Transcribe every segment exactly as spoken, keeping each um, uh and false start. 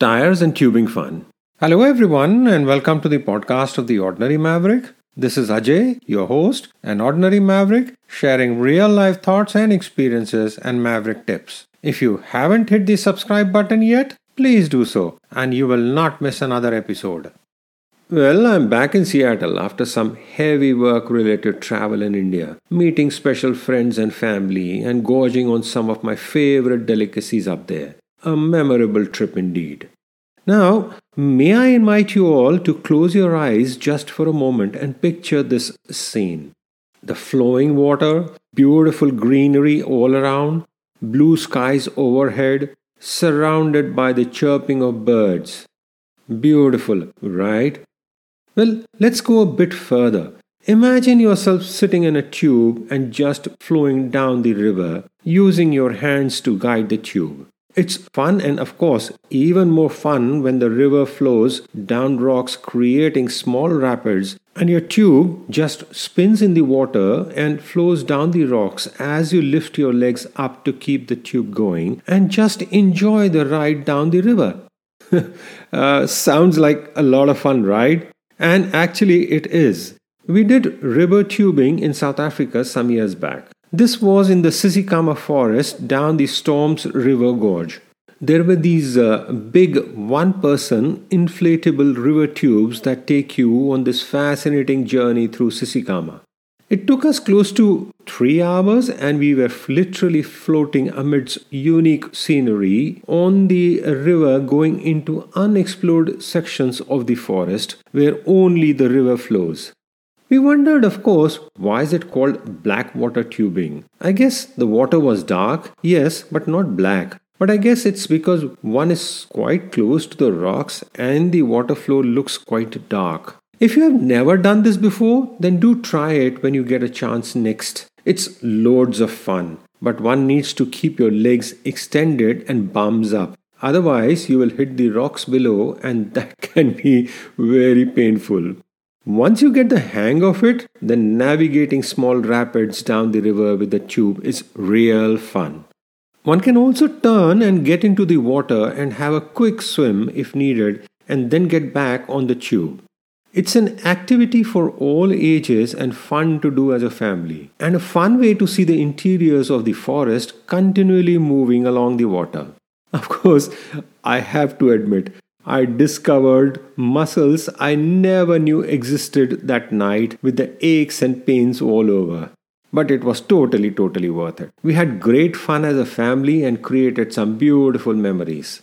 tires and tubing fun. Hello everyone and welcome to the podcast of The Ordinary Maverick. This is Ajay, your host, an ordinary maverick, sharing real-life thoughts and experiences and maverick tips. If you haven't hit the subscribe button yet, please do so and you will not miss another episode. Well, I'm back in Seattle after some heavy work-related travel in India, meeting special friends and family and gorging on some of my favorite delicacies up there. A memorable trip indeed. Now, may I invite you all to close your eyes just for a moment and picture this scene. The flowing water, beautiful greenery all around, blue skies overhead, surrounded by the chirping of birds. Beautiful, right? Well, let's go a bit further. Imagine yourself sitting in a tube and just flowing down the river, using your hands to guide the tube. It's fun and of course even more fun when the river flows down rocks creating small rapids and your tube just spins in the water and flows down the rocks as you lift your legs up to keep the tube going and just enjoy the ride down the river. uh, sounds like a lot of fun, right? And actually it is. We did river tubing in South Africa some years back. This was in the Sisikama Forest down the Storms River Gorge. There were these uh, big one-person inflatable river tubes that take you on this fascinating journey through Sisikama. It took us close to three hours and we were literally floating amidst unique scenery on the river going into unexplored sections of the forest where only the river flows. We wondered, of course, why is it called black water tubing? I guess the water was dark, yes, but not black. But I guess it's because one is quite close to the rocks and the water flow looks quite dark. If you have never done this before, then do try it when you get a chance next. It's loads of fun, but one needs to keep your legs extended and bums up. Otherwise, you will hit the rocks below and that can be very painful. Once you get the hang of it, then navigating small rapids down the river with the tube is real fun. One can also turn and get into the water and have a quick swim if needed and then get back on the tube. It's an activity for all ages and fun to do as a family, and a fun way to see the interiors of the forest continually moving along the water. Of course, I have to admit, I discovered muscles I never knew existed that night with the aches and pains all over. But it was totally, totally worth it. We had great fun as a family and created some beautiful memories.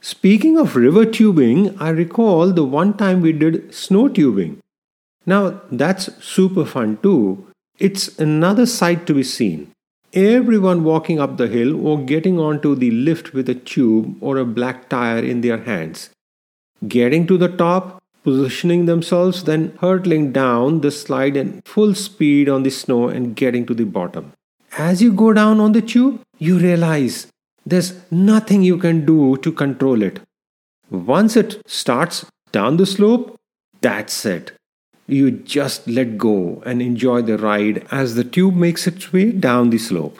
Speaking of river tubing, I recall the one time we did snow tubing. Now that's super fun too. It's another sight to be seen. Everyone walking up the hill or getting onto the lift with a tube or a black tire in their hands. Getting to the top, positioning themselves, then hurtling down the slide in full speed on the snow and getting to the bottom. As you go down on the tube, you realize there's nothing you can do to control it. Once it starts down the slope, that's it. You just let go and enjoy the ride as the tube makes its way down the slope.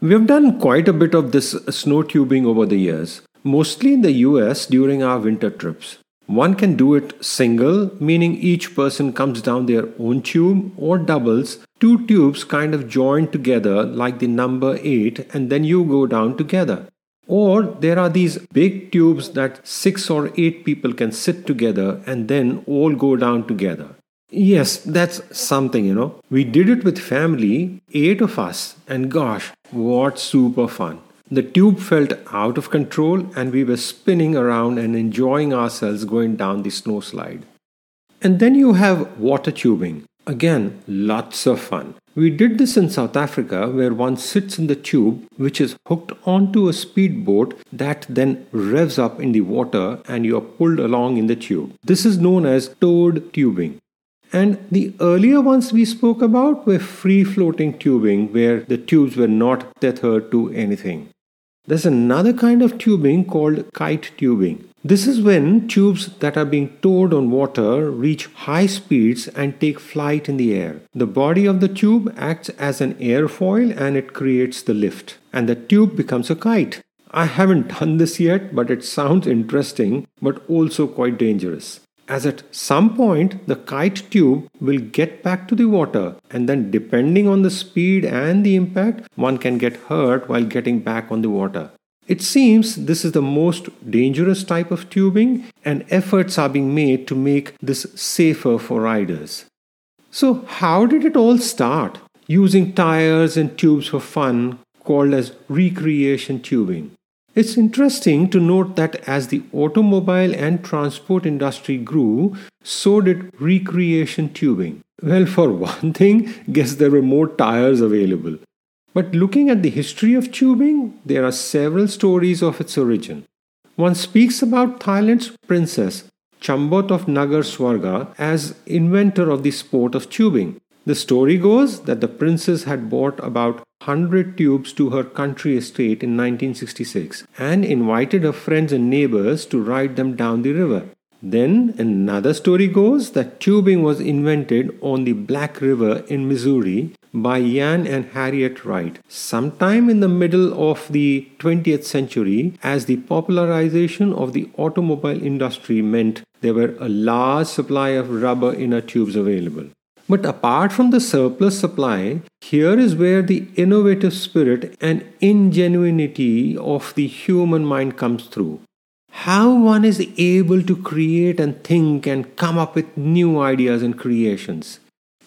We have done quite a bit of this snow tubing over the years, mostly in the U S during our winter trips. One can do it single, meaning each person comes down their own tube, or doubles, two tubes kind of joined together like the number eight and then you go down together. Or there are these big tubes that six or eight people can sit together and then all go down together. Yes, that's something, you know. We did it with family, eight of us, and gosh, what super fun. The tube felt out of control and we were spinning around and enjoying ourselves going down the snow slide. And then you have water tubing. Again, lots of fun. We did this in South Africa where one sits in the tube which is hooked onto a speedboat that then revs up in the water and you are pulled along in the tube. This is known as towed tubing. And the earlier ones we spoke about were free-floating tubing where the tubes were not tethered to anything. There's another kind of tubing called kite tubing. This is when tubes that are being towed on water reach high speeds and take flight in the air. The body of the tube acts as an airfoil and it creates the lift, and the tube becomes a kite. I haven't done this yet, but it sounds interesting, but also quite dangerous, as at some point the kite tube will get back to the water, and then depending on the speed and the impact, one can get hurt while getting back on the water. It seems this is the most dangerous type of tubing, and efforts are being made to make this safer for riders. So how did it all start? Using tires and tubes for fun, called as recreation tubing. It's interesting to note that as the automobile and transport industry grew, so did recreation tubing. Well, for one thing, guess there were more tires available. But looking at the history of tubing, there are several stories of its origin. One speaks about Thailand's princess, Chambot of Nagar Swarga, as inventor of the sport of tubing. The story goes that the princess had bought about one hundred tubes to her country estate in nineteen sixty-six and invited her friends and neighbors to ride them down the river. Then another story goes that tubing was invented on the Black River in Missouri by Jan and Harriet Wright sometime in the middle of the twentieth century, as the popularization of the automobile industry meant there were a large supply of rubber inner tubes available. But apart from the surplus supply, here is where the innovative spirit and ingenuity of the human mind comes through. How one is able to create and think and come up with new ideas and creations.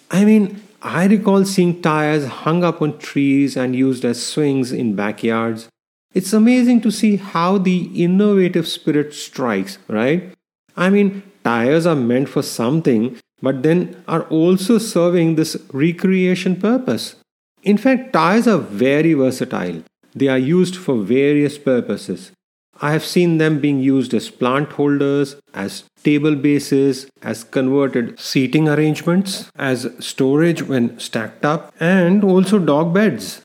I mean, I recall seeing tires hung up on trees and used as swings in backyards. It's amazing to see how the innovative spirit strikes, right? I mean, tires are meant for something, but then are also serving this recreation purpose. In fact, tires are very versatile. They are used for various purposes. I have seen them being used as plant holders, as table bases, as converted seating arrangements, as storage when stacked up, and also dog beds.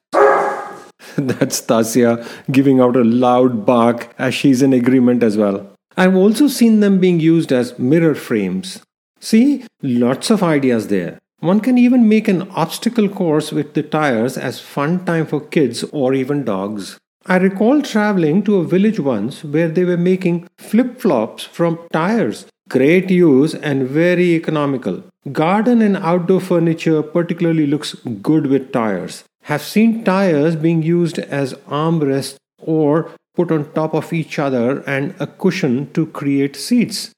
That's Tasya giving out a loud bark as she's in agreement as well. I've also seen them being used as mirror frames. See, lots of ideas there. One can even make an obstacle course with the tires as fun time for kids or even dogs. I recall traveling to a village once where they were making flip-flops from tires. Great use and very economical. Garden and outdoor furniture particularly looks good with tires. Have seen tires being used as armrests or put on top of each other and a cushion to create seats.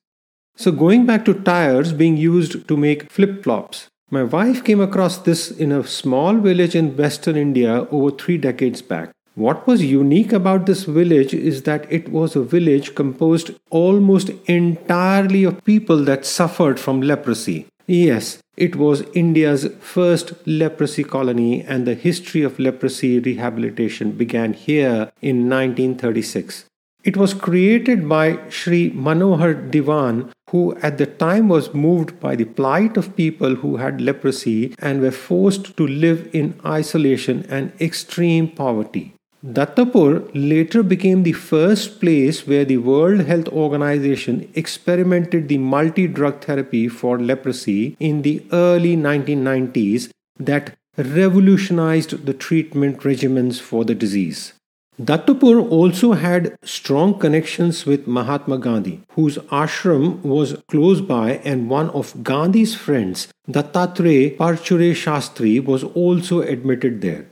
So going back to tires being used to make flip-flops. My wife came across this in a small village in western India over three decades back. What was unique about this village is that it was a village composed almost entirely of people that suffered from leprosy. Yes, it was India's first leprosy colony, and the history of leprosy rehabilitation began here in nineteen thirty-six. It was created by Shri Manohar Devan, who at the time was moved by the plight of people who had leprosy and were forced to live in isolation and extreme poverty. Dattapur later became the first place where the World Health Organization experimented the multi-drug therapy for leprosy in the early nineteen nineties that revolutionized the treatment regimens for the disease. Dattapur also had strong connections with Mahatma Gandhi, whose ashram was close by, and one of Gandhi's friends, Dattatre Parchure Shastri, was also admitted there.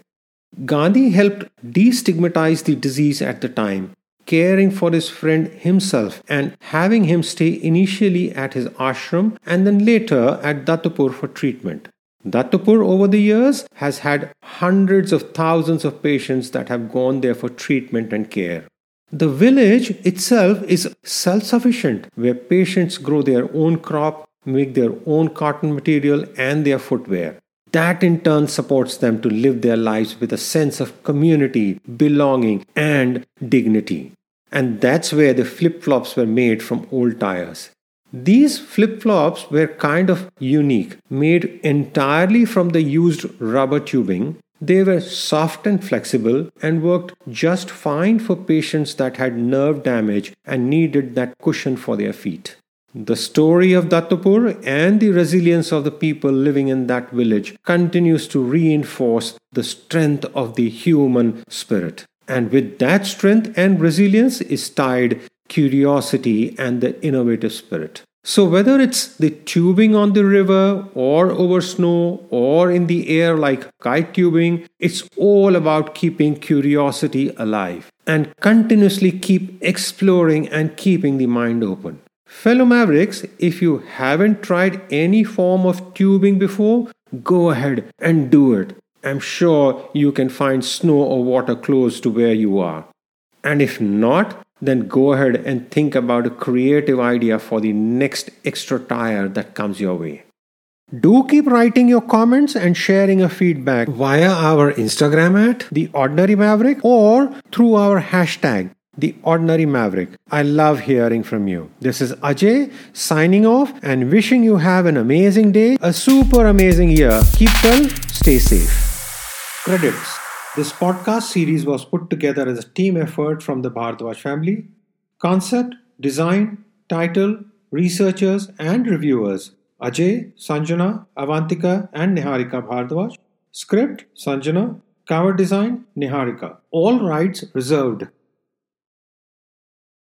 Gandhi helped destigmatize the disease at the time, caring for his friend himself and having him stay initially at his ashram and then later at Dattapur for treatment. Dattapur over the years has had hundreds of thousands of patients that have gone there for treatment and care. The village itself is self-sufficient, where patients grow their own crop, make their own cotton material and their footwear. That in turn supports them to live their lives with a sense of community, belonging, and dignity. And that's where the flip-flops were made from old tires. These flip-flops were kind of unique, made entirely from the used rubber tubing. They were soft and flexible and worked just fine for patients that had nerve damage and needed that cushion for their feet. The story of Dattapur and the resilience of the people living in that village continues to reinforce the strength of the human spirit. And with that strength and resilience is tied curiosity and the innovative spirit. So whether it's the tubing on the river or over snow or in the air like kite tubing, it's all about keeping curiosity alive and continuously keep exploring and keeping the mind open. Fellow Mavericks, if you haven't tried any form of tubing before, go ahead and do it. I'm sure you can find snow or water close to where you are. And if not, then go ahead and think about a creative idea for the next extra tire that comes your way. Do keep writing your comments and sharing your feedback via our Instagram at The Ordinary Maverick or through our hashtag The Ordinary Maverick. I love hearing from you. This is Ajay signing off and wishing you have an amazing day, a super amazing year. Keep well, stay safe. Credits. This podcast series was put together as a team effort from the Bhardwaj family. Concept, design, title, researchers and reviewers Ajay, Sanjana, Avantika and Niharika Bhardwaj. Script, Sanjana. Cover design, Niharika. All rights reserved.